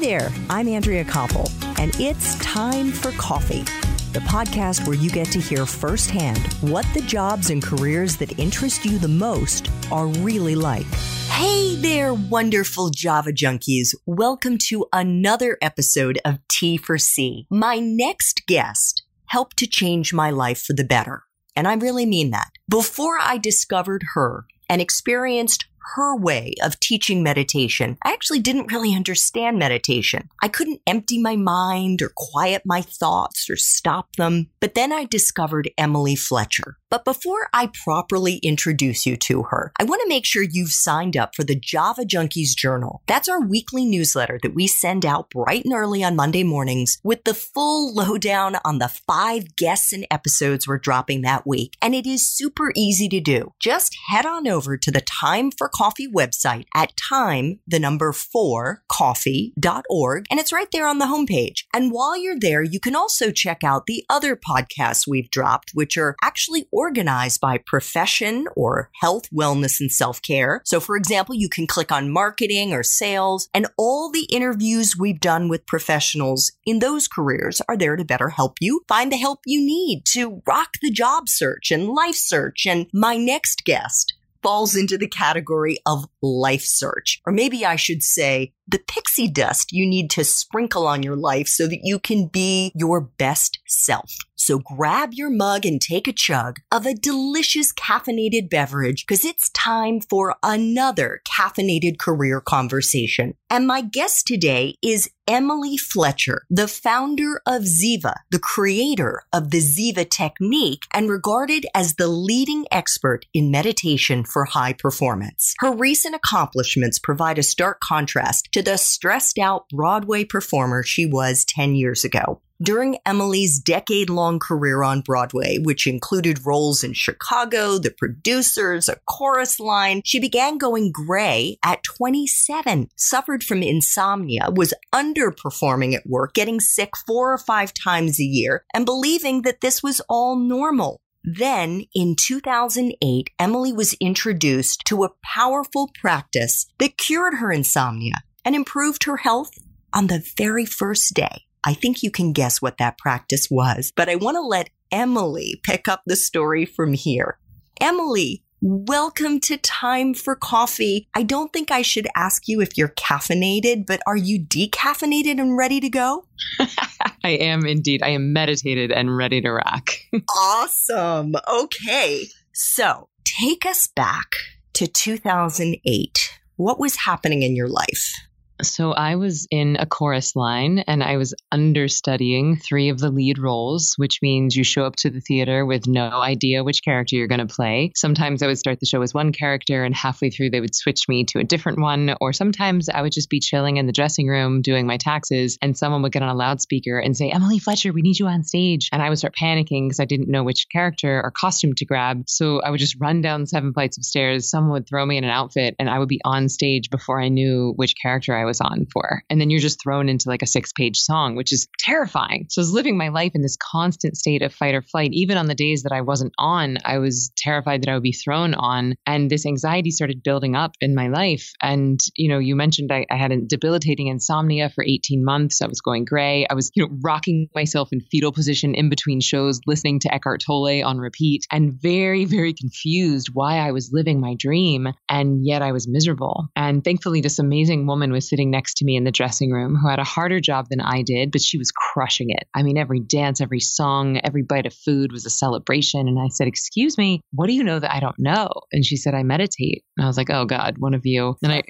Hi there, I'm Andrea Koppel, and it's time for Coffee, the podcast where you get to hear firsthand what the jobs and careers that interest you the most are really like. Hey there, wonderful Java junkies. Welcome to another episode of Tea for C. My next guest helped to change my life for the better, and I really mean that. Before I discovered her and experienced her way of teaching meditation, I actually didn't really understand meditation. I couldn't empty my mind or quiet my thoughts or stop them. But then I discovered Emily Fletcher. But before I properly introduce you to her, I want to make sure you've signed up for the Java Junkies Journal. That's our weekly newsletter that we send out bright and early on Monday mornings with the full lowdown on the 5 guests and episodes we're dropping that week. And it is super easy to do. Just head on over to the Time for Coffee website at time4coffee.org, and it's right there on the homepage. And while you're there, you can also check out the other podcasts we've dropped, which are actually organized by profession or health, wellness, and self-care. So for example, you can click on marketing or sales, and all the interviews we've done with professionals in those careers are there to better help you find the help you need to rock the job search and life search. And my next guest falls into the category of life search, or maybe I should say the pixie dust you need to sprinkle on your life so that you can be your best self. So grab your mug and take a chug of a delicious caffeinated beverage, because it's time for another caffeinated career conversation. And my guest today is Emily Fletcher, the founder of Ziva, the creator of the Ziva Technique, and regarded as the leading expert in meditation for high performance. Her recent accomplishments provide a stark contrast to the stressed out Broadway performer she was 10 years ago. During Emily's decade-long career on Broadway, which included roles in Chicago, The Producers, A Chorus Line, she began going gray at 27, suffered from insomnia, was underperforming at work, getting sick 4 or 5 times a year, and believing that this was all normal. Then, in 2008, Emily was introduced to a powerful practice that cured her insomnia and improved her health on the very first day. I think you can guess what that practice was, but I want to let Emily pick up the story from here. Emily, welcome to Time for Coffee. I don't think I should ask you if you're caffeinated, but are you decaffeinated and ready to go? I am indeed. I am meditated and ready to rock. Awesome. Okay. So take us back to 2008. What was happening in your life? So I was in A Chorus Line, and I was understudying 3 of the lead roles, which means you show up to the theater with no idea which character you're going to play. Sometimes I would start the show as one character, and halfway through they would switch me to a different one. Or sometimes I would just be chilling in the dressing room doing my taxes, and someone would get on a loudspeaker and say, "Emily Fletcher, we need you on stage." And I would start panicking because I didn't know which character or costume to grab. So I would just run down 7 flights of stairs. Someone would throw me in an outfit, and I would be on stage before I knew which character I was on for. And then you're just thrown into like a 6-page song, which is terrifying. So I was living my life in this constant state of fight or flight. Even on the days that I wasn't on, I was terrified that I would be thrown on. And this anxiety started building up in my life. And, you know, you mentioned I had a debilitating insomnia for 18 months. I was going gray. I was, rocking myself in fetal position in between shows, listening to Eckhart Tolle on repeat, and very, very confused why I was living my dream. And yet I was miserable. And thankfully, this amazing woman was sitting next to me in the dressing room, who had a harder job than I did, but she was crushing it. I mean, every dance, every song, every bite of food was a celebration. And I said, "Excuse me, what do you know that I don't know?" And she said, "I meditate." And I was like, "Oh God, one of you." And I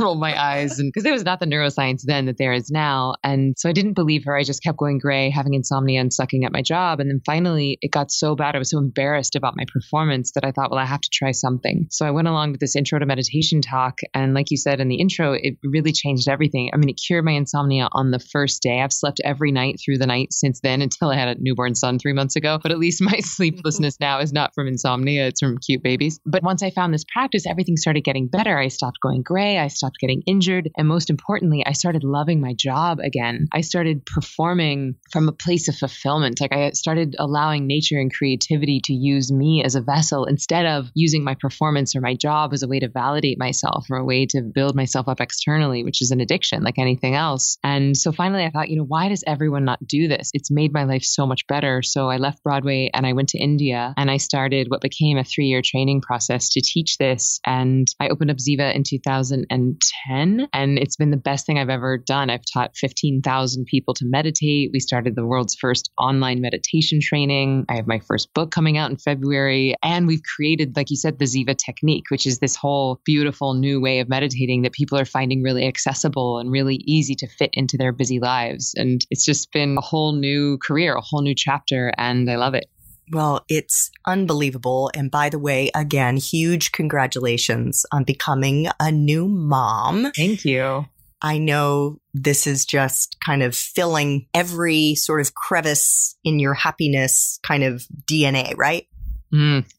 rolled my eyes, and because there was not the neuroscience then that there is now. And so I didn't believe her. I just kept going gray, having insomnia and sucking at my job. And then finally it got so bad. I was so embarrassed about my performance that I thought, well, I have to try something. So I went along with this intro to meditation talk. And like you said in the intro, it really changed everything. I mean, it cured my insomnia on the first day. I've slept every night through the night since then until I had a newborn son 3 months ago. But at least my sleeplessness now is not from insomnia. It's from cute babies. But once I found this practice, everything started getting better. I stopped going gray. I stopped getting injured. And most importantly, I started loving my job again. I started performing from a place of fulfillment. Like I started allowing nature and creativity to use me as a vessel instead of using my performance or my job as a way to validate myself or a way to build myself up externally. externally, which is an addiction like anything else. And so finally I thought, you know, why does everyone not do this? It's made my life so much better. So I left Broadway and I went to India and I started what became a 3-year training process to teach this. And I opened up Ziva in 2010, and it's been the best thing I've ever done. I've taught 15,000 people to meditate. We started the world's first online meditation training. I have my first book coming out in February. And we've created, like you said, the Ziva Technique, which is this whole beautiful new way of meditating that people are finding really accessible and really easy to fit into their busy lives. And it's just been a whole new career, a whole new chapter, and I love it. Well, it's unbelievable. And by the way, again, huge congratulations on becoming a new mom. Thank you. I know this is just kind of filling every sort of crevice in your happiness kind of DNA, right?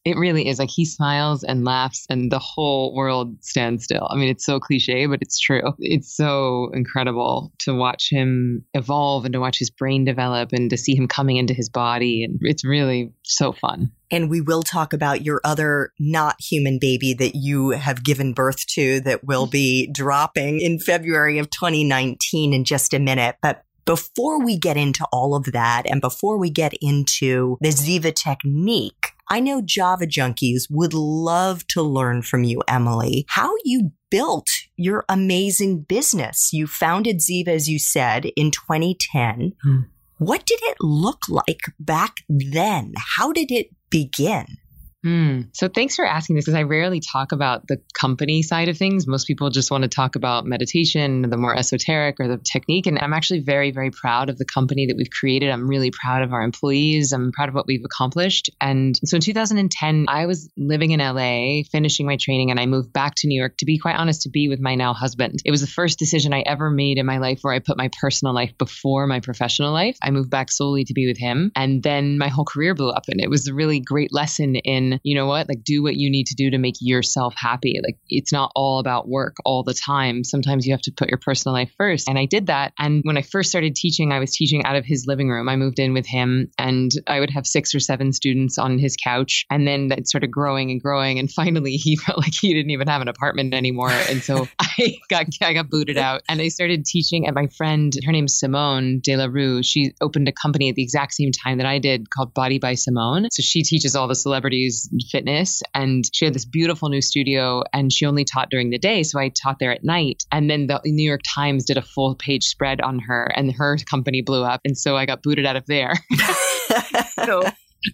It really is. Like, he smiles and laughs and the whole world stands still. I mean, it's so cliche, but it's true. It's so incredible to watch him evolve and to watch his brain develop and to see him coming into his body. And it's really so fun. And we will talk about your other not human baby that you have given birth to that will be dropping in February of 2019 in just a minute. But before we get into all of that, and before we get into the Ziva Technique, I know Java junkies would love to learn from you, Emily, how you built your amazing business. You founded Ziva, as you said, in 2010. What did it look like back then? How did it begin? So thanks for asking this, because I rarely talk about the company side of things. Most people just want to talk about meditation, the more esoteric or the technique. And I'm actually very, very proud of the company that we've created. I'm really proud of our employees. I'm proud of what we've accomplished. And so in 2010, I was living in LA, finishing my training, and I moved back to New York, to be quite honest, to be with my now husband. It was the first decision I ever made in my life where I put my personal life before my professional life. I moved back solely to be with him. And then my whole career blew up. And it was a really great lesson in, you know what, like, do what you need to do to make yourself happy. Like, it's not all about work all the time. Sometimes you have to put your personal life first. And I did that. And when I first started teaching, I was teaching out of his living room. I moved in with him and I would have 6 or 7 students on his couch. And then that started growing and growing. And finally, he felt like he didn't even have an apartment anymore. And so I got booted out, and I started teaching at my friend, her name's Simone De La Rue. She opened a company at the exact same time that I did called Body by Simone. So she teaches all the celebrities fitness, and she had this beautiful new studio, and she only taught during the day. So I taught there at night. And then the New York Times did a full page spread on her, and her company blew up. And so I got booted out of there.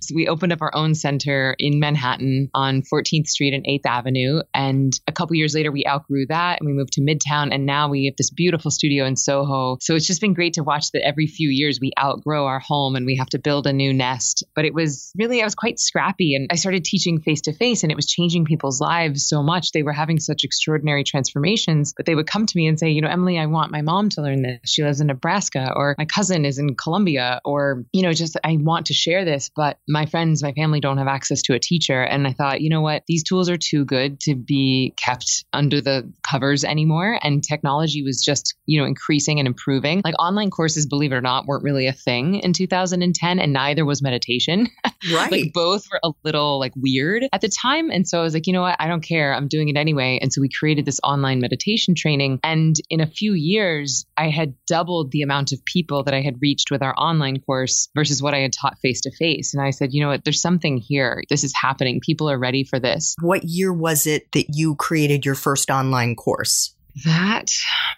So we opened up our own center in Manhattan on 14th Street and 8th Avenue. And a couple years later, we outgrew that and we moved to Midtown. And now we have this beautiful studio in Soho. So it's just been great to watch that every few years we outgrow our home and we have to build a new nest. But it was really, I was quite scrappy. And I started teaching face to face, and it was changing people's lives so much. They were having such extraordinary transformations. But they would come to me and say, you know, Emily, I want my mom to learn this. She lives in Nebraska, or my cousin is in Colombia, or, you know, just I want to share this. But my friends, my family don't have access to a teacher. And I thought, you know what? These tools are too good to be kept under the covers anymore. And technology was just, you know, increasing and improving. Like, online courses, believe it or not, weren't really a thing in 2010, and neither was meditation. Right. Like, both were a little like weird at the time. And so I was like, you know what? I don't care. I'm doing it anyway. And so we created this online meditation training. And in a few years, I had doubled the amount of people that I had reached with our online course versus what I had taught face to face. And I said, you know what, there's something here. This is happening. People are ready for this. What year was it that you created your first online course? That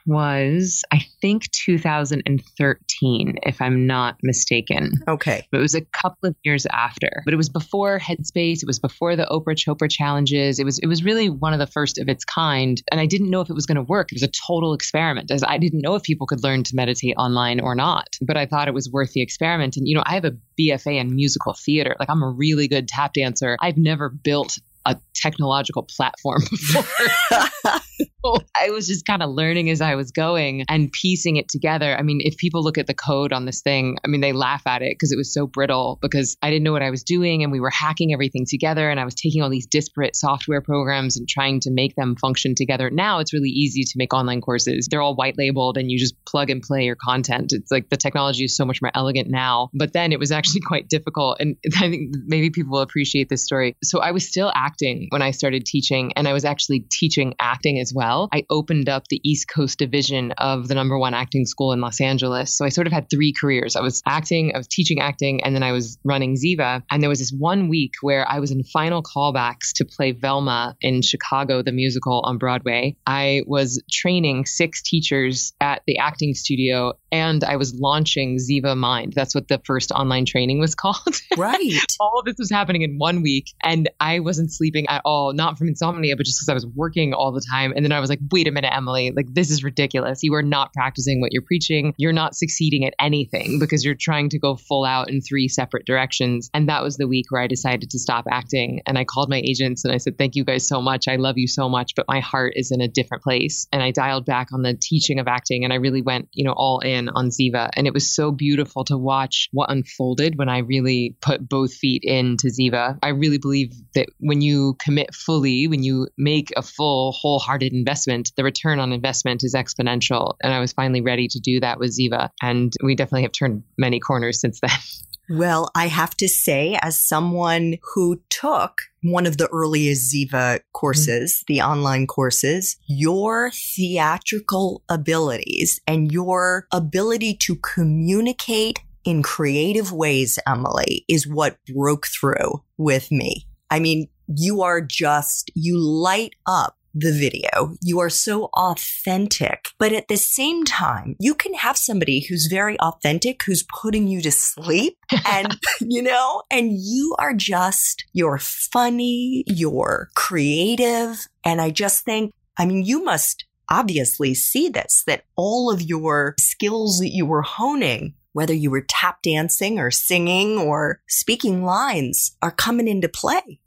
was, I think, 2013, if I'm not mistaken. Okay. But it was a couple of years after. But it was before Headspace. It was before the Oprah Chopra challenges. It was really one of the first of its kind. And I didn't know if it was going to work. It was a total experiment, as I didn't know if people could learn to meditate online or not. But I thought it was worth the experiment. And, you know, I have a BFA in musical theater. Like, I'm a really good tap dancer. I've never built a technological platform before. I was just kind of learning as I was going and piecing it together. I mean, if people look at the code on this thing, I mean, they laugh at it because it was so brittle, because I didn't know what I was doing, and we were hacking everything together, and I was taking all these disparate software programs and trying to make them function together. Now it's really easy to make online courses. They're all white labeled and you just plug and play your content. It's like the technology is so much more elegant now, but then it was actually quite difficult. And I think maybe people will appreciate this story. So I was still active acting when I started teaching, and I was actually teaching acting as well. I opened up the East Coast division of the number one acting school in Los Angeles. So I sort of had three careers. I was acting, I was teaching acting, and then I was running Ziva. And there was this one week where I was in final callbacks to play Velma in Chicago, the musical on Broadway. I was training 6 teachers at the acting studio, and I was launching Ziva Mind. That's what the first online training was called. Right. All of this was happening in one week, and I wasn't sleeping at all, not from insomnia, but just because I was working all the time. And then I was like, wait a minute, Emily, like, this is ridiculous. You are not practicing what you're preaching. You're not succeeding at anything because you're trying to go full out in 3 separate directions. And that was the week where I decided to stop acting. And I called my agents and I said, thank you guys so much. I love you so much, but my heart is in a different place. And I dialed back on the teaching of acting, and I really went, all in on Ziva. And it was so beautiful to watch what unfolded when I really put both feet into Ziva. I really believe that when you commit fully, when you make a full, wholehearted investment, the return on investment is exponential. And I was finally ready to do that with Ziva. And we definitely have turned many corners since then. Well, I have to say, as someone who took one of the earliest Ziva courses, the online courses, your theatrical abilities and your ability to communicate in creative ways, Emily, is what broke through with me. I mean, you light up the video. You are so authentic. But at the same time, you can have somebody who's very authentic, who's putting you to sleep. And, and you are just, you're funny, you're creative. And I just think, you must obviously see this, that all of your skills that you were honing, whether you were tap dancing or singing or speaking lines, are coming into play.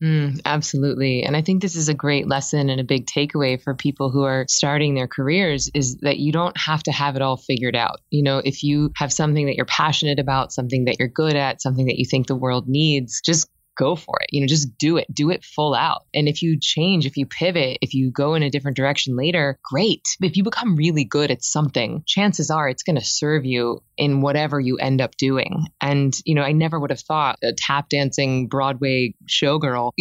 Absolutely. And I think this is a great lesson and a big takeaway for people who are starting their careers, is that you don't have to have it all figured out. If you have something that you're passionate about, something that you're good at, something that you think the world needs, just go for it. Just do it full out. And if you change, if you pivot, if you go in a different direction later, great. But if you become really good at something, chances are it's going to serve you in whatever you end up doing. And, I never would have thought a tap dancing Broadway showgirl,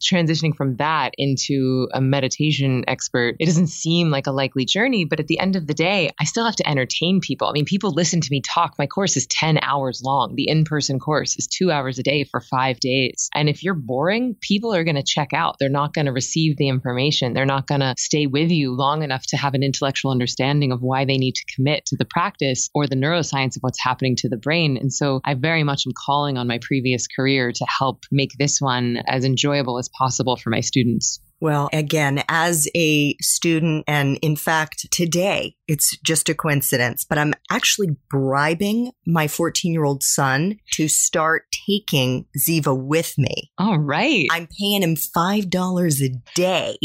transitioning from that into a meditation expert, it doesn't seem like a likely journey. But at the end of the day, I still have to entertain people. People listen to me talk. My course is 10 hours long. The in-person course is 2 hours a day for 5 days. And if you're boring, people are going to check out. They're not going to receive the information. They're not going to stay with you long enough to have an intellectual understanding of why they need to commit to the practice or the neuroscience of what's happening to the brain. And so I very much am calling on my previous career to help make this one as enjoyable as possible for my students. Well, again, as a student, and in fact, today, it's just a coincidence, but I'm actually bribing my 14-year-old son to start taking Ziva with me. All right. I'm paying him $5 a day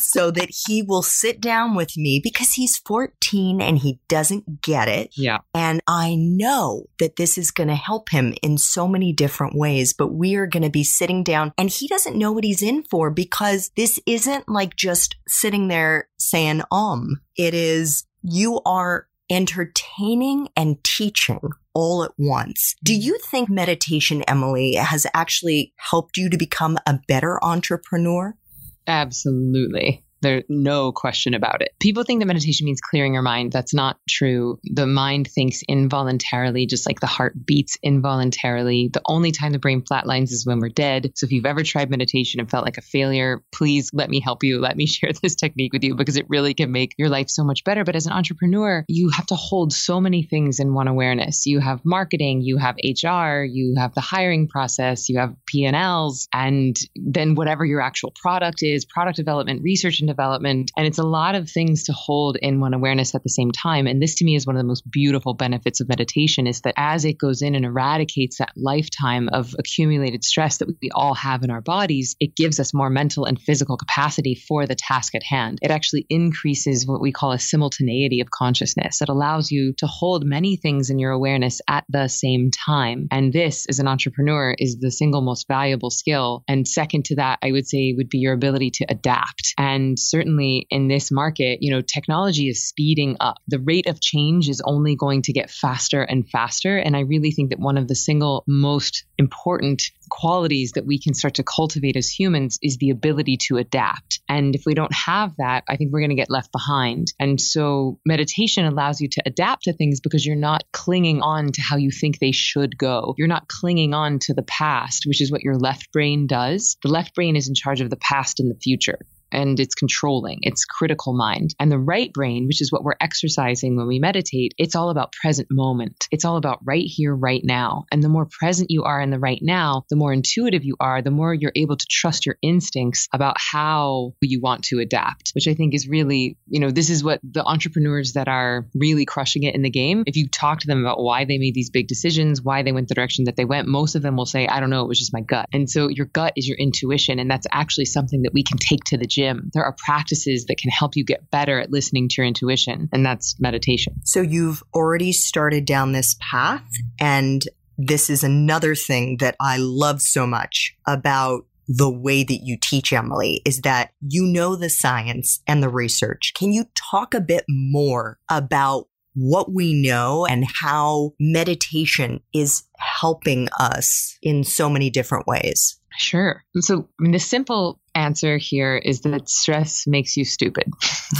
so that he will sit down with me, because he's 14 and he doesn't get it. Yeah. And I know that this is going to help him in so many different ways, but we are going to be sitting down and he doesn't know what he's in for, because this isn't like just sitting there saying, It is, you are entertaining and teaching all at once. Do you think meditation, Emily, has actually helped you to become a better entrepreneur? Absolutely. There's no question about it. People think that meditation means clearing your mind. That's not true. The mind thinks involuntarily, just like the heart beats involuntarily. The only time the brain flatlines is when we're dead. So if you've ever tried meditation and felt like a failure, please let me help you. Let me share this technique with you, because it really can make your life so much better. But as an entrepreneur, you have to hold so many things in one awareness. You have marketing, you have HR, you have the hiring process, you have P&Ls, and then whatever your actual product is, product development, research and development. And it's a lot of things to hold in one awareness at the same time. And this, to me, is one of the most beautiful benefits of meditation, is that as it goes in and eradicates that lifetime of accumulated stress that we all have in our bodies, it gives us more mental and physical capacity for the task at hand. It actually increases what we call a simultaneity of consciousness. It allows you to hold many things in your awareness at the same time. And this, as an entrepreneur, is the single most valuable skill. And second to that, I would say, would be your ability to adapt. And certainly in this market, you know, technology is speeding up. The rate of change is only going to get faster and faster. And I really think that one of the single most important qualities that we can start to cultivate as humans is the ability to adapt. And if we don't have that, I think we're going to get left behind. And so meditation allows you to adapt to things because you're not clinging on to how you think they should go. You're not clinging on to the past, which is what your left brain does. The left brain is in charge of the past and the future. And it's controlling, it's critical mind. And the right brain, which is what we're exercising when we meditate, it's all about present moment. It's all about right here, right now. And the more present you are in the right now, the more intuitive you are, the more you're able to trust your instincts about how you want to adapt, which I think is really, you know, this is what the entrepreneurs that are really crushing it in the game. If you talk to them about why they made these big decisions, why they went the direction that they went, most of them will say, I don't know, it was just my gut. And so your gut is your intuition. And that's actually something that we can take to the gym. There are practices that can help you get better at listening to your intuition, and that's meditation. So you've already started down this path, and this is another thing that I love so much about the way that you teach, Emily, is that you know the science and the research. Can you talk a bit more about what we know and how meditation is helping us in so many different ways? Sure. So the simple answer here is that stress makes you stupid.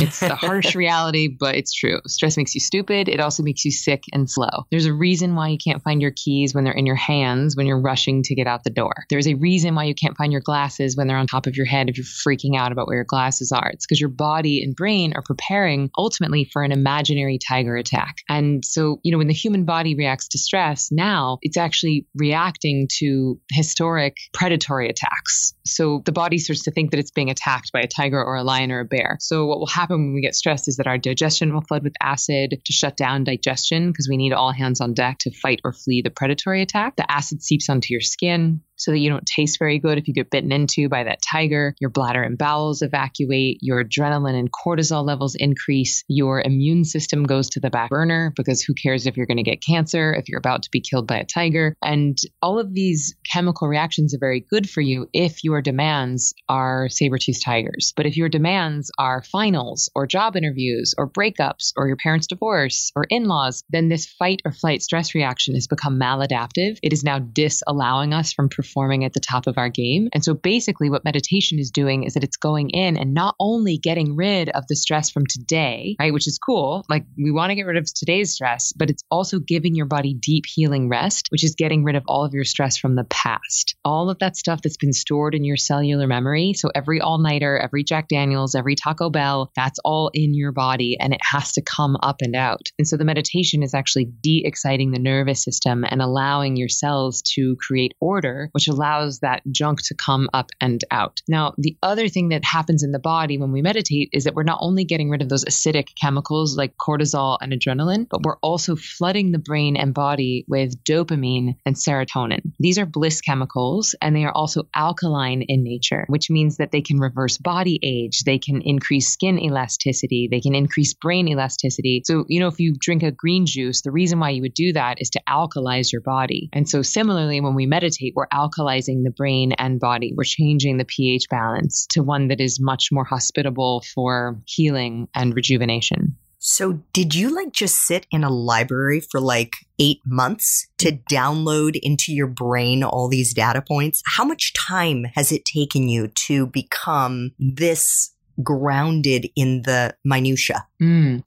It's the harsh reality, but it's true. Stress makes you stupid. It also makes you sick and slow. There's a reason why you can't find your keys when they're in your hands when you're rushing to get out the door. There's a reason why you can't find your glasses when they're on top of your head if you're freaking out about where your glasses are. It's because your body and brain are preparing ultimately for an imaginary tiger attack. And so, you know, when the human body reacts to stress now, it's actually reacting to historic predatory attacks. So the body starts to think that it's being attacked by a tiger or a lion or a bear. So what will happen when we get stressed is that our digestion will flood with acid to shut down digestion because we need all hands on deck to fight or flee the predatory attack. The acid seeps onto your skin so that you don't taste very good if you get bitten into by that tiger. Your bladder and bowels evacuate, your adrenaline and cortisol levels increase, your immune system goes to the back burner because who cares if you're going to get cancer, if you're about to be killed by a tiger. And all of these chemical reactions are very good for you if your demands are saber-toothed tigers. But if your demands are finals or job interviews or breakups or your parents' divorce or in-laws, then this fight or flight stress reaction has become maladaptive. It is now disallowing us from performing at the top of our game. And so basically what meditation is doing is that it's going in and not only getting rid of the stress from today, right, which is cool, like we want to get rid of today's stress, but it's also giving your body deep healing rest, which is getting rid of all of your stress from the past. All of that stuff that's been stored in your cellular memory. So every all-nighter, every Jack Daniels, every Taco Bell, that's all in your body and it has to come up and out. And so the meditation is actually de-exciting the nervous system and allowing your cells to create order, which allows that junk to come up and out. Now, the other thing that happens in the body when we meditate is that we're not only getting rid of those acidic chemicals like cortisol and adrenaline, but we're also flooding the brain and body with dopamine and serotonin. These are bliss chemicals, and they are also alkaline in nature, which means that they can reverse body age, they can increase skin elasticity, they can increase brain elasticity. So, you know, if you drink a green juice, the reason why you would do that is to alkalize your body. And so similarly, when we meditate, we're alkalizing the brain and body. We're changing the pH balance to one that is much more hospitable for healing and rejuvenation. So did you just sit in a library for 8 months to download into your brain all these data points? How much time has it taken you to become this grounded in the minutia?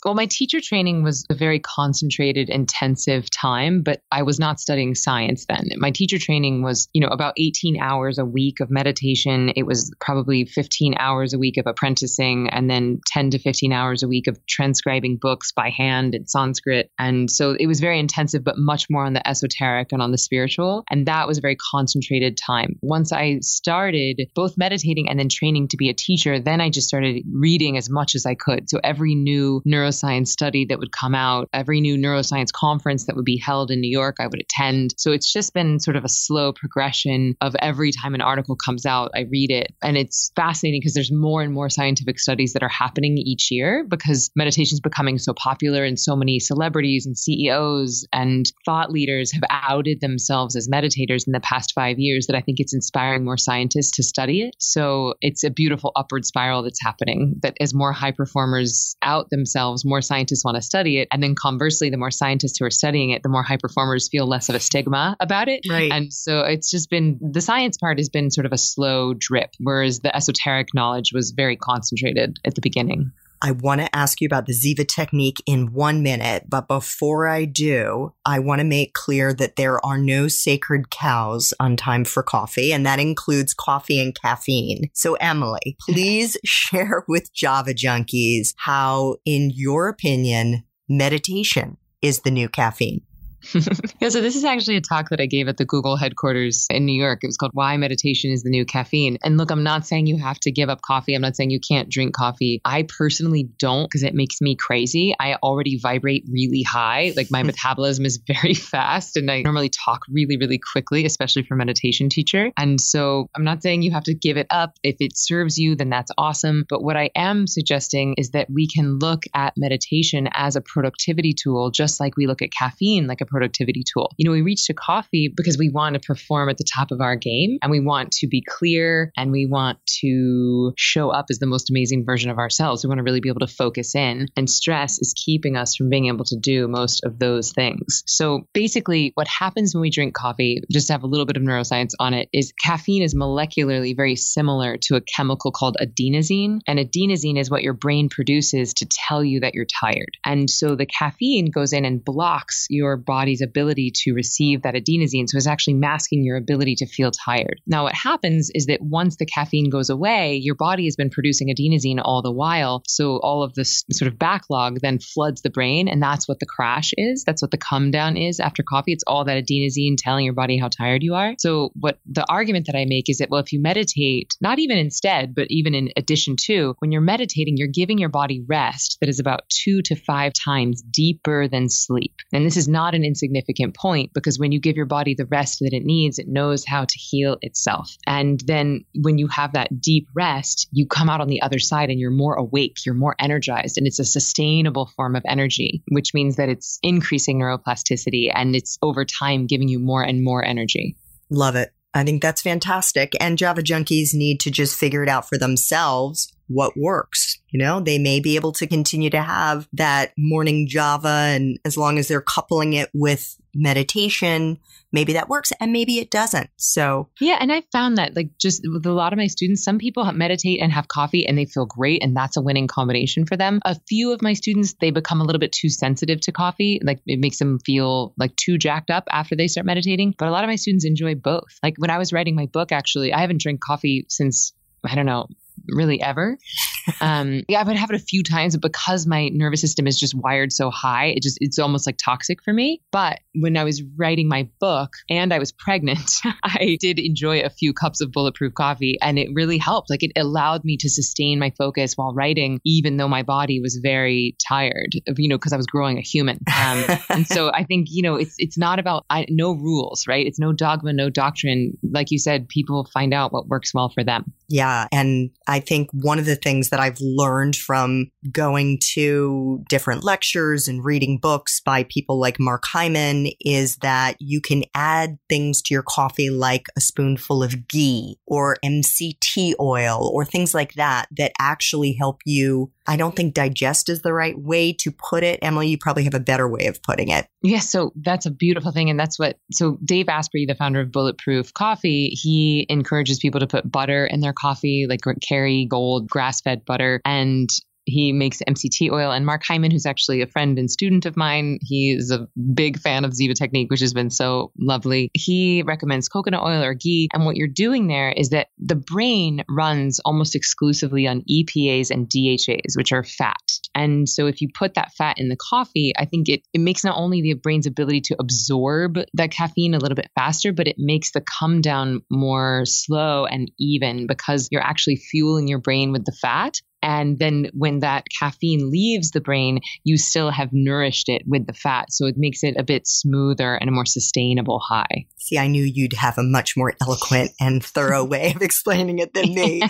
Well, my teacher training was a very concentrated, intensive time, but I was not studying science then. My teacher training was, you know, about 18 hours a week of meditation. It was probably 15 hours a week of apprenticing and then 10 to 15 hours a week of transcribing books by hand in Sanskrit. And so it was very intensive, but much more on the esoteric and on the spiritual. And that was a very concentrated time. Once I started both meditating and then training to be a teacher, then I just started reading as much as I could. So every new neuroscience study that would come out, every new neuroscience conference that would be held in New York, I would attend. So it's just been sort of a slow progression of every time an article comes out, I read it. And it's fascinating because there's more and more scientific studies that are happening each year because meditation is becoming so popular and so many celebrities and CEOs and thought leaders have outed themselves as meditators in the past 5 years that I think it's inspiring more scientists to study it. So it's a beautiful upward spiral that's happening, that as more high performers out themselves, more scientists want to study it. And then conversely, the more scientists who are studying it, the more high performers feel less of a stigma about it. Right. And so it's just been, the science part has been sort of a slow drip, whereas the esoteric knowledge was very concentrated at the beginning. I want to ask you about the Ziva technique in 1 minute, but before I do, I want to make clear that there are no sacred cows on Time for Coffee, and that includes coffee and caffeine. So Emily, please share with Java junkies how, in your opinion, meditation is the new caffeine. Yeah, so this is actually a talk that I gave at the Google headquarters in New York. It was called Why Meditation is the New Caffeine. And look, I'm not saying you have to give up coffee. I'm not saying you can't drink coffee. I personally don't, because it makes me crazy. I already vibrate really high. Like my metabolism is very fast, and I normally talk really, really quickly, especially for meditation teacher. And so I'm not saying you have to give it up. If it serves you, then that's awesome. But what I am suggesting is that we can look at meditation as a productivity tool, just like we look at caffeine, like a productivity tool. You know, we reach to coffee because we want to perform at the top of our game, and we want to be clear, and we want to show up as the most amazing version of ourselves. We want to really be able to focus in, and stress is keeping us from being able to do most of those things. So basically what happens when we drink coffee, just to have a little bit of neuroscience on it, is caffeine is molecularly very similar to a chemical called adenosine, and adenosine is what your brain produces to tell you that you're tired. And so the caffeine goes in and blocks your body's ability to receive that adenosine. So it's actually masking your ability to feel tired. Now, what happens is that once the caffeine goes away, your body has been producing adenosine all the while. So all of this sort of backlog then floods the brain. And that's what the crash is. That's what the come down is after coffee. It's all that adenosine telling your body how tired you are. So what the argument that I make is that, well, if you meditate, not even instead, but even in addition to, when you're meditating, you're giving your body rest that is about 2 to 5 times deeper than sleep. And this is not an insignificant point, because when you give your body the rest that it needs, it knows how to heal itself. And then when you have that deep rest, you come out on the other side and you're more awake, you're more energized, and it's a sustainable form of energy, which means that it's increasing neuroplasticity, and it's over time giving you more and more energy. Love it. I think that's fantastic. And Java junkies need to just figure it out for themselves what works. You know, they may be able to continue to have that morning Java, and as long as they're coupling it with meditation, maybe that works and maybe it doesn't. So yeah, and I found that, like, just with a lot of my students, some people meditate and have coffee and they feel great, and that's a winning combination for them. A few of my students, they become a little bit too sensitive to coffee. Like it makes them feel like too jacked up after they start meditating. But a lot of my students enjoy both. Like when I was writing my book, actually, I haven't drank coffee since, I don't know, really ever. Yeah, I would have it a few times, but because my nervous system is just wired so high, it's almost like toxic for me. But when I was writing my book and I was pregnant, I did enjoy a few cups of Bulletproof coffee, and it really helped. Like it allowed me to sustain my focus while writing, even though my body was very tired, you know, because I was growing a human. And so I think, you know, it's not about no rules, right? It's no dogma, no doctrine. Like you said, people find out what works well for them. Yeah. And I think one of the things that I've learned from going to different lectures and reading books by people like Mark Hyman is that you can add things to your coffee, like a spoonful of ghee or MCT oil or things like that, that actually help you. I don't think digest is the right way to put it. Emily, you probably have a better way of putting it. Yeah, so that's a beautiful thing. And that's what, so Dave Asprey, the founder of Bulletproof Coffee, he encourages people to put butter in their coffee, like Kerrygold grass-fed butter. And he makes MCT oil. And Mark Hyman, who's actually a friend and student of mine, he is a big fan of Ziva Technique, which has been so lovely. He recommends coconut oil or ghee. And what you're doing there is that the brain runs almost exclusively on EPAs and DHAs, which are fat. And so if you put that fat in the coffee, I think it makes not only the brain's ability to absorb that caffeine a little bit faster, but it makes the come down more slow and even, because you're actually fueling your brain with the fat. And then when that caffeine leaves the brain, you still have nourished it with the fat. So it makes it a bit smoother and a more sustainable high. See, I knew you'd have a much more eloquent and thorough way of explaining it than me.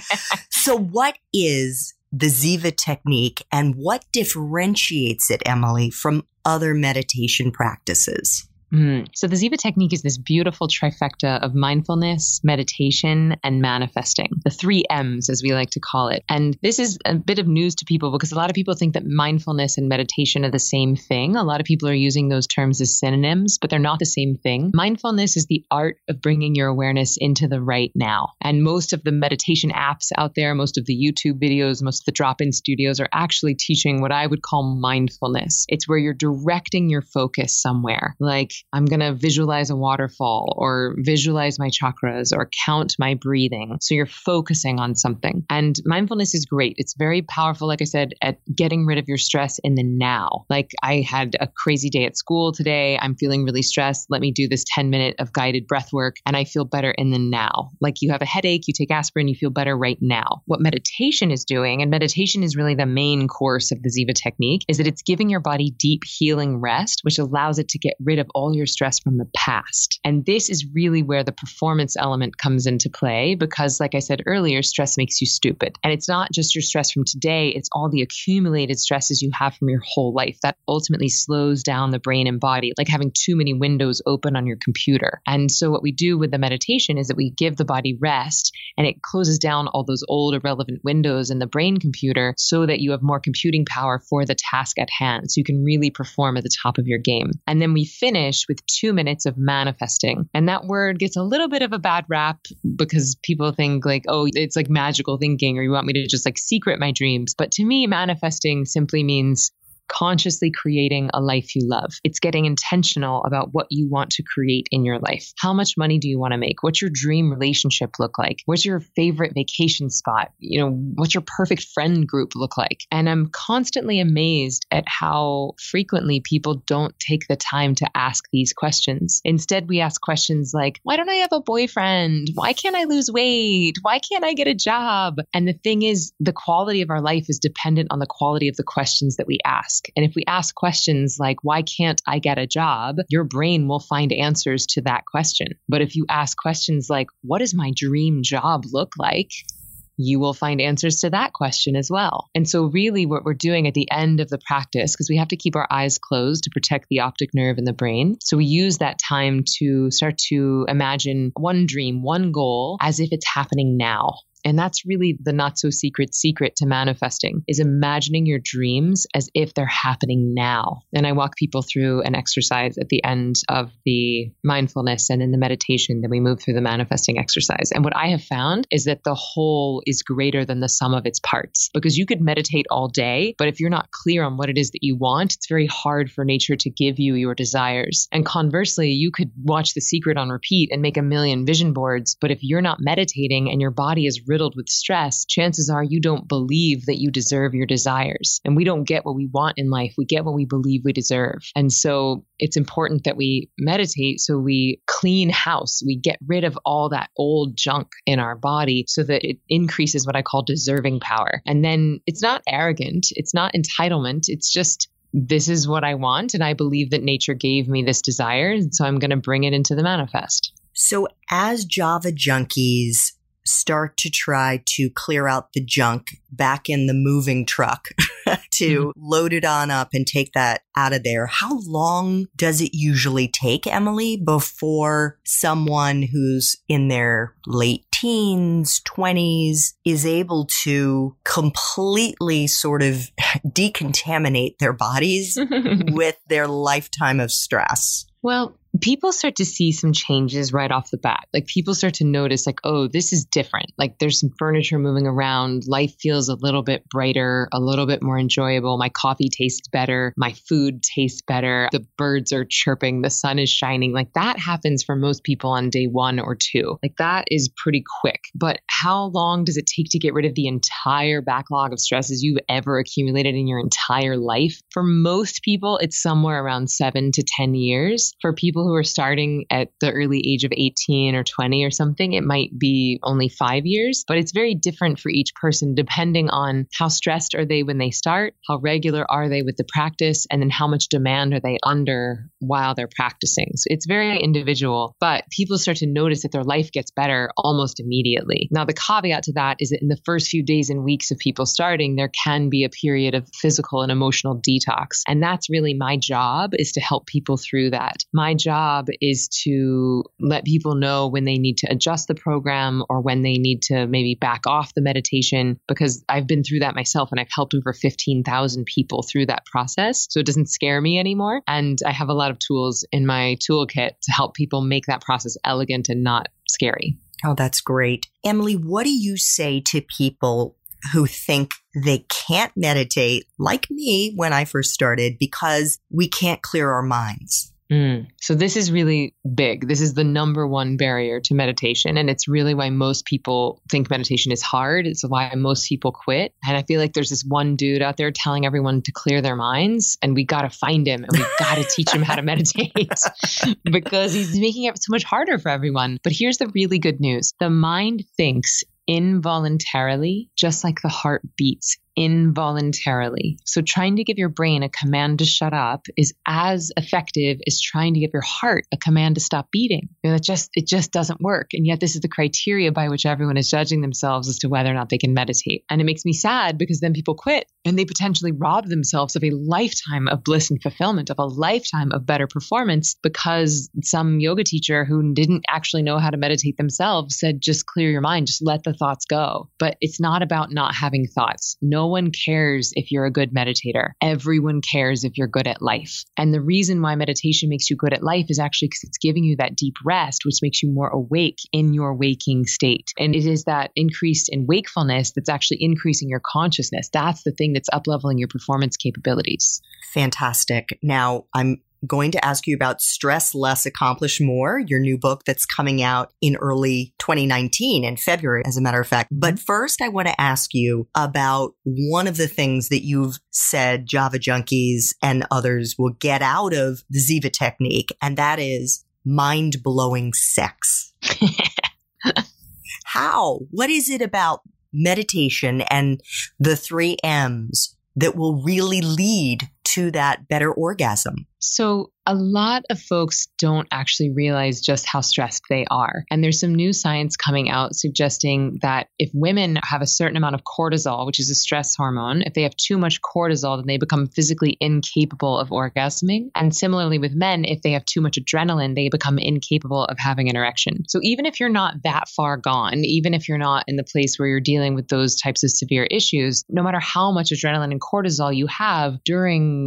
So what is the Ziva technique, and what differentiates it, Emily, from other meditation practices? So the Ziva Technique is this beautiful trifecta of mindfulness, meditation, and manifesting. The three M's, as we like to call it. And this is a bit of news to people because a lot of people think that mindfulness and meditation are the same thing. A lot of people are using those terms as synonyms, but they're not the same thing. Mindfulness is the art of bringing your awareness into the right now. And most of the meditation apps out there, most of the YouTube videos, most of the drop-in studios are actually teaching what I would call mindfulness. It's where you're directing your focus somewhere. Like, I'm going to visualize a waterfall or visualize my chakras or count my breathing. So you're focusing on something. And mindfulness is great. It's very powerful, like I said, at getting rid of your stress in the now. Like, I had a crazy day at school today. I'm feeling really stressed. Let me do this 10-minute of guided breath work and I feel better in the now. Like, you have a headache, you take aspirin, you feel better right now. What meditation is doing, and meditation is really the main course of the Ziva Technique, is that it's giving your body deep healing rest, which allows it to get rid of all your stress from the past. And this is really where the performance element comes into play because, like I said earlier, stress makes you stupid. And it's not just your stress from today, it's all the accumulated stresses you have from your whole life that ultimately slows down the brain and body, like having too many windows open on your computer. And so what we do with the meditation is that we give the body rest and it closes down all those old irrelevant windows in the brain computer so that you have more computing power for the task at hand. So you can really perform at the top of your game. And then we finish with 2 minutes of manifesting. And that word gets a little bit of a bad rap because people think like, oh, it's like magical thinking, or you want me to just like secret my dreams. But to me, manifesting simply means consciously creating a life you love. It's getting intentional about what you want to create in your life. How much money do you want to make? What's your dream relationship look like? What's your favorite vacation spot? You know, what's your perfect friend group look like? And I'm constantly amazed at how frequently people don't take the time to ask these questions. Instead, we ask questions like, why don't I have a boyfriend? Why can't I lose weight? Why can't I get a job? And the thing is, the quality of our life is dependent on the quality of the questions that we ask. And if we ask questions like, why can't I get a job? Your brain will find answers to that question. But if you ask questions like, what does my dream job look like? You will find answers to that question as well. And so really what we're doing at the end of the practice, because we have to keep our eyes closed to protect the optic nerve in the brain. So we use that time to start to imagine one dream, one goal, as if it's happening now. And that's really the not so secret to manifesting, is imagining your dreams as if they're happening now. And I walk people through an exercise at the end of the mindfulness and in the meditation, then we move through the manifesting exercise. And what I have found is that the whole is greater than the sum of its parts, because you could meditate all day, but if you're not clear on what it is that you want, it's very hard for nature to give you your desires. And conversely, you could watch The Secret on repeat and make a million vision boards, but if you're not meditating and your body is riddled with stress, chances are you don't believe that you deserve your desires. And we don't get what we want in life. We get what we believe we deserve. And so it's important that we meditate so we clean house. We get rid of all that old junk in our body so that it increases what I call deserving power. And then it's not arrogant. It's not entitlement. It's just, this is what I want. And I believe that nature gave me this desire. And so I'm going to bring it into the manifest. So as Java junkies start to try to clear out the junk back in the moving truck to load it on up and take that out of there, how long does it usually take, Emily, before someone who's in their late teens, 20s is able to completely sort of decontaminate their bodies with their lifetime of stress? Well, people start to see some changes right off the bat. Like, people start to notice like, oh, this is different. Like, there's some furniture moving around. Life feels a little bit brighter, a little bit more enjoyable. My coffee tastes better. My food tastes better. The birds are chirping. The sun is shining. Like, that happens for most people on day 1 or 2. Like, that is pretty quick. But how long does it take to get rid of the entire backlog of stresses you've ever accumulated in your entire life? For most people, it's somewhere around 7 to 10 years. For people who are starting at the early age of 18 or 20 or something, it might be only 5 years, but it's very different for each person depending on how stressed are they when they start, how regular are they with the practice, and then how much demand are they under while they're practicing. So it's very individual, but people start to notice that their life gets better almost immediately. Now, the caveat to that is that in the first few days and weeks of people starting, there can be a period of physical and emotional detox. And that's really my job, is to help people through that. My job job is to let people know when they need to adjust the program or when they need to maybe back off the meditation, because I've been through that myself and I've helped over 15,000 people through that process. So it doesn't scare me anymore. And I have a lot of tools in my toolkit to help people make that process elegant and not scary. Oh, that's great. Emily, what do you say to people who think they can't meditate, like me when I first started, because we can't clear our minds? So this is really big. This is the number one barrier to meditation. And it's really why most people think meditation is hard. It's why most people quit. And I feel like there's this one dude out there telling everyone to clear their minds, and we got to find him and we got to teach him how to meditate because he's making it so much harder for everyone. But here's the really good news. The mind thinks involuntarily, just like the heart beats involuntarily. So trying to give your brain a command to shut up is as effective as trying to give your heart a command to stop beating. You know, it just doesn't work. And yet this is the criteria by which everyone is judging themselves as to whether or not they can meditate. And it makes me sad because then people quit and they potentially rob themselves of a lifetime of bliss and fulfillment, of a lifetime of better performance, because some yoga teacher who didn't actually know how to meditate themselves said, just clear your mind, just let the thoughts go. But it's not about not having thoughts. No one cares if you're a good meditator. Everyone cares if you're good at life. And the reason why meditation makes you good at life is actually because it's giving you that deep rest, which makes you more awake in your waking state. And it is that increase in wakefulness that's actually increasing your consciousness. That's the thing that's up-leveling your performance capabilities. Fantastic. Now, I'm going to ask you about Stress Less, Accomplish More, your new book that's coming out in early 2019, in February, as a matter of fact. But first, I want to ask you about one of the things that you've said Java junkies and others will get out of the Ziva Technique, and that is mind-blowing sex. How? What is it about meditation and the 3 M's that will really lead to that better orgasm? So a lot of folks don't actually realize just how stressed they are. And there's some new science coming out suggesting that if women have a certain amount of cortisol, which is a stress hormone, if they have too much cortisol, then they become physically incapable of orgasming. And similarly with men, if they have too much adrenaline, they become incapable of having an erection. So even if you're not that far gone, even if you're not in the place where you're dealing with those types of severe issues, no matter how much adrenaline and cortisol you have during,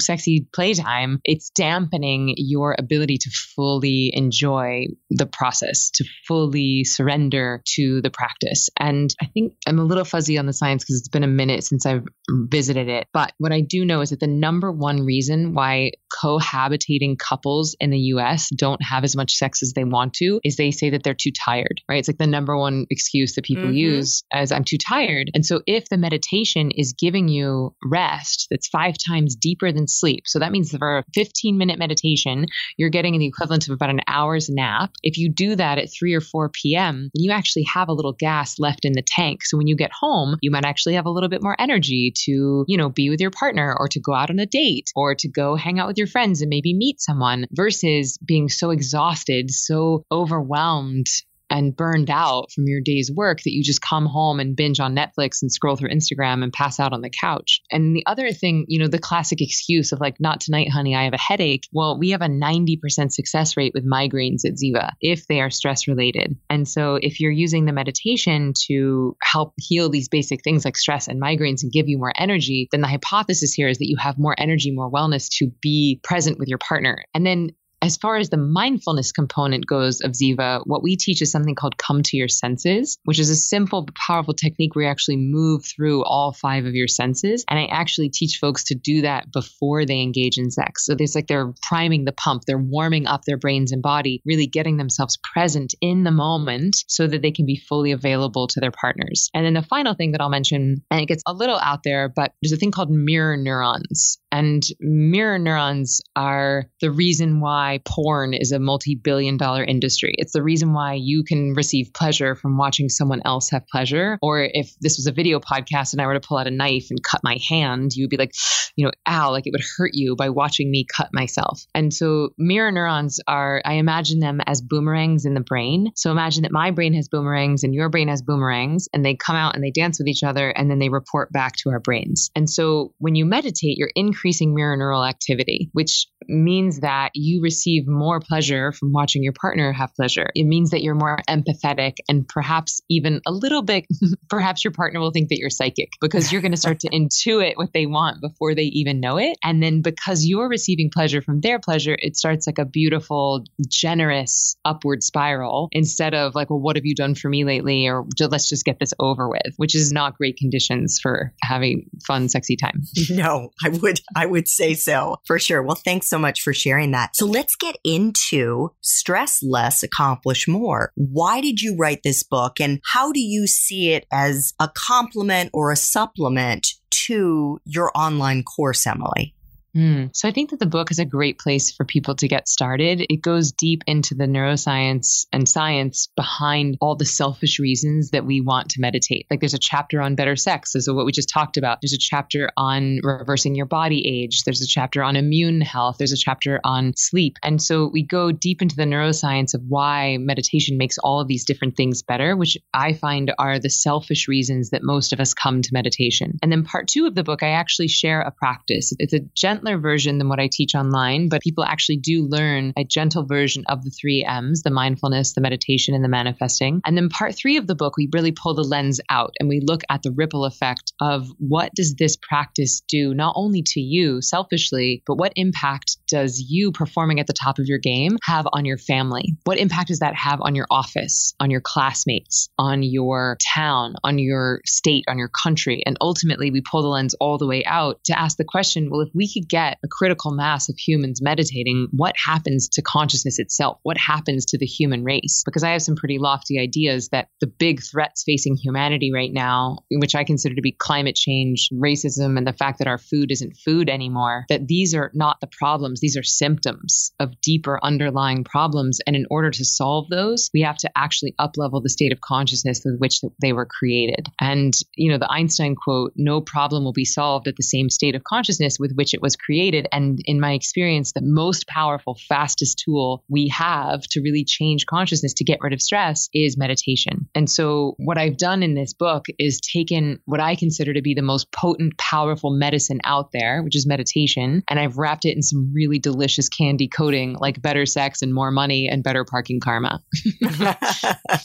sexy playtime, it's dampening your ability to fully enjoy the process, to fully surrender to the practice. And I think I'm a little fuzzy on the science because it's been a minute since I've visited it. But what I do know is that the number one reason why cohabitating couples in the US don't have as much sex as they want to is they say that they're too tired, right? It's like the number one excuse that people use as I'm too tired. And so if the meditation is giving you rest that's 5 times deeper than sleep, so that means for 15-minute meditation, you're getting the equivalent of about an hour's nap. If you do that at 3 or 4 p.m., then you actually have a little gas left in the tank. So when you get home, you might actually have a little bit more energy to, be with your partner or to go out on a date or to go hang out with your friends and maybe meet someone, versus being so exhausted, so overwhelmed and burned out from your day's work that you just come home and binge on Netflix and scroll through Instagram and pass out on the couch. And the other thing, the classic excuse of like, not tonight, honey, I have a headache. Well, we have a 90% success rate with migraines at Ziva if they are stress related. And so if you're using the meditation to help heal these basic things like stress and migraines and give you more energy, then the hypothesis here is that you have more energy, more wellness to be present with your partner. And then as far as the mindfulness component goes of Ziva, what we teach is something called Come to Your Senses, which is a simple but powerful technique where you actually move through all 5 of your senses. And I actually teach folks to do that before they engage in sex. So it's like they're priming the pump, they're warming up their brains and body, really getting themselves present in the moment so that they can be fully available to their partners. And then the final thing that I'll mention, and it gets a little out there, but there's a thing called mirror neurons. And mirror neurons are the reason why porn is a multi-billion-dollar industry. It's the reason why you can receive pleasure from watching someone else have pleasure. Or if this was a video podcast and I were to pull out a knife and cut my hand, you'd be like, ow, like it would hurt you by watching me cut myself. And so mirror neurons are, I imagine them as boomerangs in the brain. So imagine that my brain has boomerangs and your brain has boomerangs, and they come out and they dance with each other and then they report back to our brains. And so when you meditate, you're increasing increasing mirror neural activity, which means that you receive more pleasure from watching your partner have pleasure. It means that you're more empathetic and perhaps even a little bit, perhaps your partner will think that you're psychic because you're going to start to intuit what they want before they even know it. And then because you're receiving pleasure from their pleasure, it starts like a beautiful, generous upward spiral instead of like, well, what have you done for me lately? Or let's just get this over with, which is not great conditions for having fun, sexy time. No, I would say so for sure. Well, thanks so much for sharing that. So let's get into Stress Less, Accomplish More. Why did you write this book and how do you see it as a complement or a supplement to your online course, Emily? So I think that the book is a great place for people to get started. It goes deep into the neuroscience and science behind all the selfish reasons that we want to meditate. Like there's a chapter on better sex, is what we just talked about. There's a chapter on reversing your body age. There's a chapter on immune health. There's a chapter on sleep. And so we go deep into the neuroscience of why meditation makes all of these different things better, which I find are the selfish reasons that most of us come to meditation. And then part two of the book, I actually share a practice. It's a gentler version than what I teach online, but people actually do learn a gentle version of the 3 M's, the mindfulness, the meditation, and the manifesting. And then part three of the book, we really pull the lens out and we look at the ripple effect of what does this practice do, not only to you selfishly, but what impact does you performing at the top of your game have on your family? What impact does that have on your office, on your classmates, on your town, on your state, on your country? And ultimately, we pull the lens all the way out to ask the question, well, if we could get a critical mass of humans meditating, what happens to consciousness itself? What happens to the human race? Because I have some pretty lofty ideas that the big threats facing humanity right now, which I consider to be climate change, racism, and the fact that our food isn't food anymore, that these are not the problems. These are symptoms of deeper underlying problems. And in order to solve those, we have to actually uplevel the state of consciousness with which they were created. And, you know, the Einstein quote, no problem will be solved at the same state of consciousness with which it was created. And in my experience, the most powerful, fastest tool we have to really change consciousness, to get rid of stress, is meditation. And so what I've done in this book is taken what I consider to be the most potent, powerful medicine out there, which is meditation. And I've wrapped it in some really delicious candy coating, like better sex and more money and better parking karma.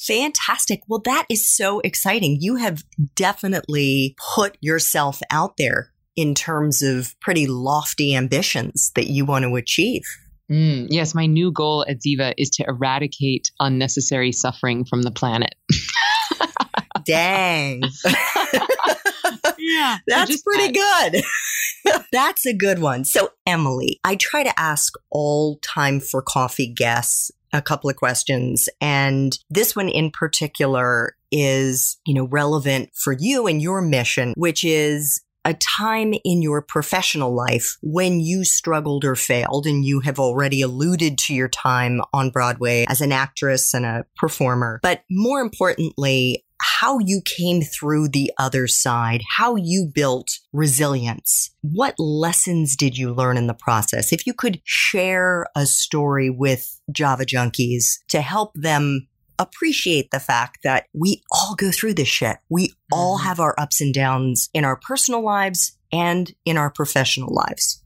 Fantastic. Well, that is so exciting. You have definitely put yourself out there in terms of pretty lofty ambitions that you want to achieve. Yes, my new goal at Ziva is to eradicate unnecessary suffering from the planet. Dang. Yeah, that's pretty good. That's a good one. So, Emily, I try to ask all Time for Coffee guests a couple of questions. And this one in particular is, you know, relevant for you and your mission, which is a time in your professional life when you struggled or failed, and you have already alluded to your time on Broadway as an actress and a performer. But more importantly, how you came through the other side, how you built resilience. What lessons did you learn in the process? If you could share a story with Java Junkies to help them appreciate the fact that we all go through this shit. We all have our ups and downs in our personal lives and in our professional lives.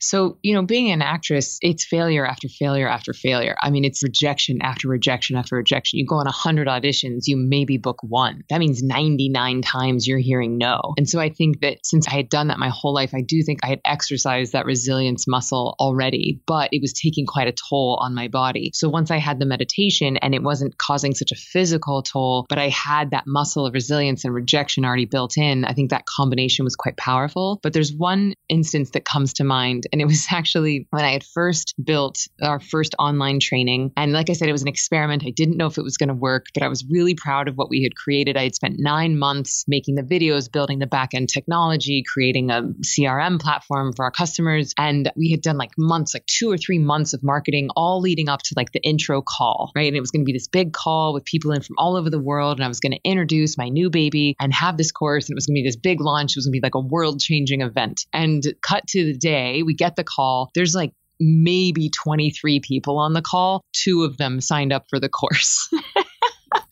So, you know, being an actress, it's failure after failure after failure. I mean, it's rejection after rejection after rejection. You go on 100 auditions, you maybe book one. That means 99 times you're hearing no. And so I think that since I had done that my whole life, I do think I had exercised that resilience muscle already, but it was taking quite a toll on my body. So once I had the meditation and it wasn't causing such a physical toll, but I had that muscle of resilience and rejection already built in, I think that combination was quite powerful. But there's one instance that comes to mind. And it was actually when I had first built our first online training. And like I said, it was an experiment. I didn't know if it was going to work, but I was really proud of what we had created. I had spent 9 months making the videos, building the back-end technology, creating a CRM platform for our customers. And we had done like months, like 2 or 3 months of marketing, all leading up to like the intro call, right? And it was going to be this big call with people in from all over the world. And I was going to introduce my new baby and have this course. And it was going to be this big launch. It was going to be like a world-changing event. And cut to the day, we get the call. There's like maybe 23 people on the call. 2 of them signed up for the course.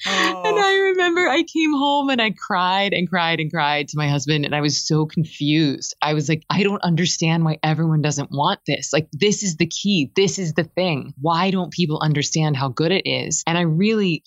Oh. And I remember I came home and I cried and cried and cried to my husband. And I was so confused. I was like, I don't understand why everyone doesn't want this. Like, this is the key. This is the thing. Why don't people understand how good it is? And I really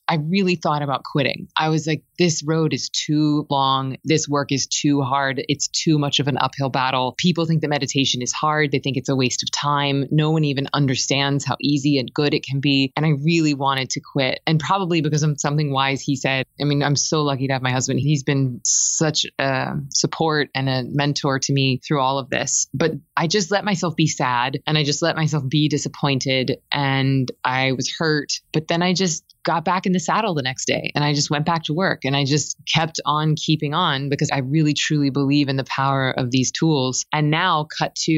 thought about quitting. I was like, this road is too long. This work is too hard. It's too much of an uphill battle. People think that meditation is hard. They think it's a waste of time. No one even understands how easy and good it can be. And I really wanted to quit. And probably because of something wise he said, I mean, I'm so lucky to have my husband. He's been such a support and a mentor to me through all of this. But I just let myself be sad and I just let myself be disappointed and I was hurt. But then I just got back in the saddle the next day and I just went back to work and I just kept on keeping on because I really truly believe in the power of these tools. And now cut to,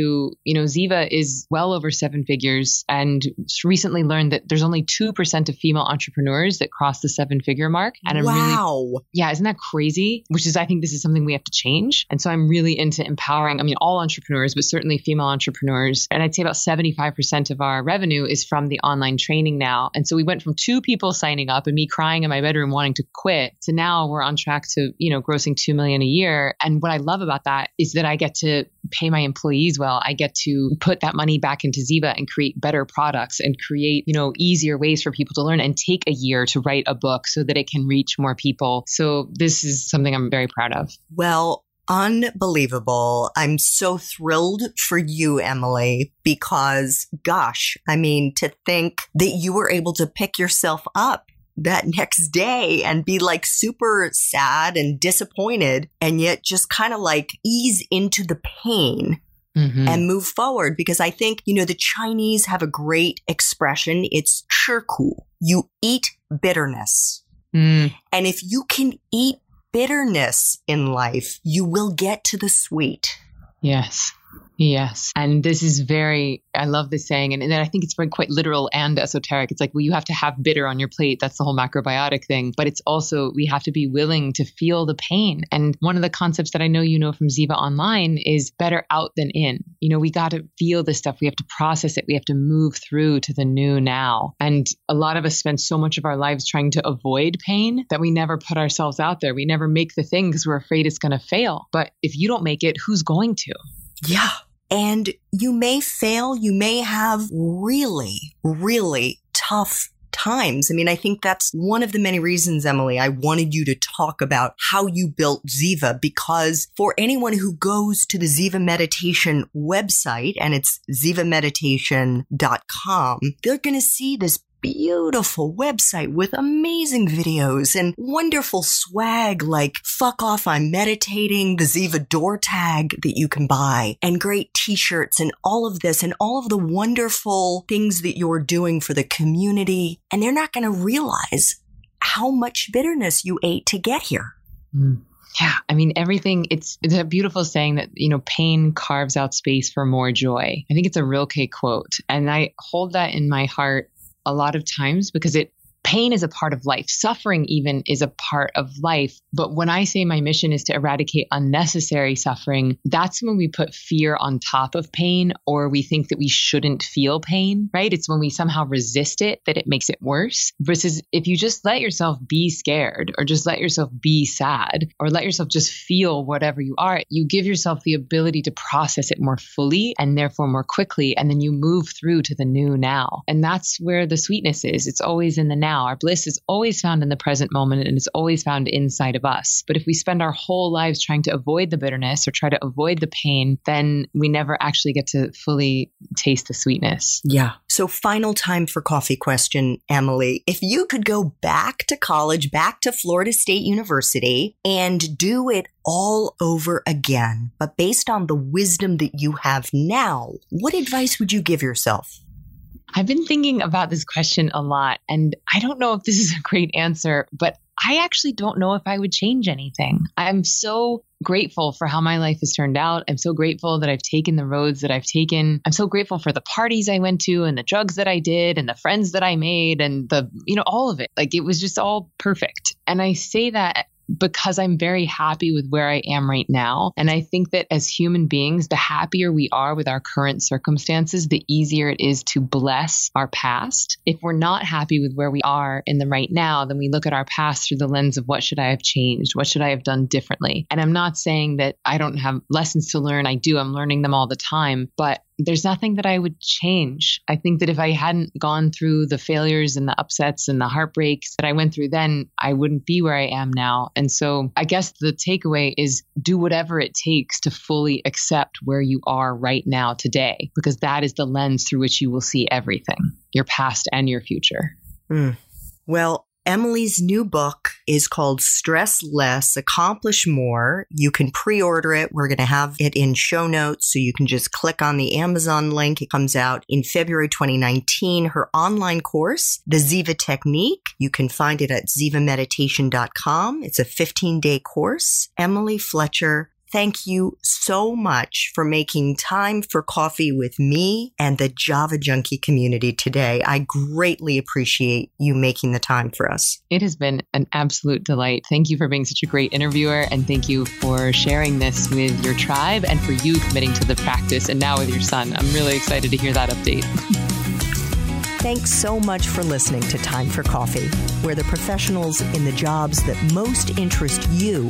you know, Ziva is well over seven figures and recently learned that there's only 2% of female entrepreneurs that cross the seven-figure mark. And I'm really, yeah, isn't that crazy? Which is, I think this is something we have to change. And so I'm really into empowering, I mean, all entrepreneurs, but certainly female entrepreneurs. And I'd say about 75% of our revenue is from the online training now. And so we went from two people signing up and me crying in my bedroom wanting to quit to now we're on track to, you know, grossing $2 million a year. And what I love about that is that I get to pay my employees well. I get to put that money back into Ziva and create better products and create, you know, easier ways for people to learn and take a year to write a book so that it can reach more people. So this is something I'm very proud of. Well, unbelievable. I'm so thrilled for you, Emily, because gosh, I mean, to think that you were able to pick yourself up that next day and be like super sad and disappointed and yet just kind of like ease into the pain. Mm-hmm. And move forward, because I think, you know, the Chinese have a great expression. It's "吃苦." You eat bitterness. Mm. And if you can eat bitterness in life, you will get to the sweet. Yes. Yes. And this is very, I love this saying. And I think it's very quite literal and esoteric. It's like, well, you have to have bitter on your plate. That's the whole macrobiotic thing. But it's also, we have to be willing to feel the pain. And one of the concepts that I know you know from Ziva Online is better out than in. You know, we got to feel this stuff. We have to process it. We have to move through to the new now. And a lot of us spend so much of our lives trying to avoid pain that we never put ourselves out there. We never make the thing because we're afraid it's going to fail. But if you don't make it, who's going to? Yeah. And you may fail. You may have really, really tough times. I mean, I think that's one of the many reasons, Emily, I wanted you to talk about how you built Ziva, because for anyone who goes to the Ziva Meditation website, and it's zivameditation.com, they're going to see this beautiful website with amazing videos and wonderful swag like "Fuck Off, I'm Meditating," the Ziva door tag that you can buy, and great t-shirts and all of this and all of the wonderful things that you're doing for the community. And they're not going to realize how much bitterness you ate to get here. Mm. Yeah. I mean, everything, it's a beautiful saying that, you know, pain carves out space for more joy. I think it's a Rilke quote. And I hold that in my heart a lot of times, because pain is a part of life. Suffering even is a part of life. But when I say my mission is to eradicate unnecessary suffering, that's when we put fear on top of pain, or we think that we shouldn't feel pain, right? It's when we somehow resist it that it makes it worse. Versus if you just let yourself be scared, or just let yourself be sad, or let yourself just feel whatever you are, you give yourself the ability to process it more fully and therefore more quickly. And then you move through to the new now. And that's where the sweetness is. It's always in the now. Our bliss is always found in the present moment, and it's always found inside of us. But if we spend our whole lives trying to avoid the bitterness or try to avoid the pain, then we never actually get to fully taste the sweetness. Yeah. So final time for coffee question, Emily. If you could go back to college, back to Florida State University, and do it all over again, but based on the wisdom that you have now, what advice would you give yourself? I've been thinking about this question a lot, and I don't know if this is a great answer, but I actually don't know if I would change anything. I'm so grateful for how my life has turned out. I'm so grateful that I've taken the roads that I've taken. I'm so grateful for the parties I went to and the drugs that I did and the friends that I made and the, you know, all of it. Like, it was just all perfect. And I say that because I'm very happy with where I am right now. And I think that as human beings, the happier we are with our current circumstances, the easier it is to bless our past. If we're not happy with where we are in the right now, then we look at our past through the lens of what should I have changed? What should I have done differently? And I'm not saying that I don't have lessons to learn. I do. I'm learning them all the time. But there's nothing that I would change. I think that if I hadn't gone through the failures and the upsets and the heartbreaks that I went through then, I wouldn't be where I am now. And so I guess the takeaway is do whatever it takes to fully accept where you are right now today, because that is the lens through which you will see everything, your past and your future. Mm. Well, Emily's new book is called Stress Less, Accomplish More. You can pre-order it. We're going to have it in show notes, so you can just click on the Amazon link. It comes out in February 2019. Her online course, The Ziva Technique, you can find it at zivameditation.com. It's a 15-day course. Emily Fletcher, thank you so much for making time for coffee with me and the Java Junkie community today. I greatly appreciate you making the time for us. It has been an absolute delight. Thank you for being such a great interviewer, and thank you for sharing this with your tribe and for you committing to the practice and now with your son. I'm really excited to hear that update. Thanks so much for listening to Time for Coffee, where the professionals in the jobs that most interest you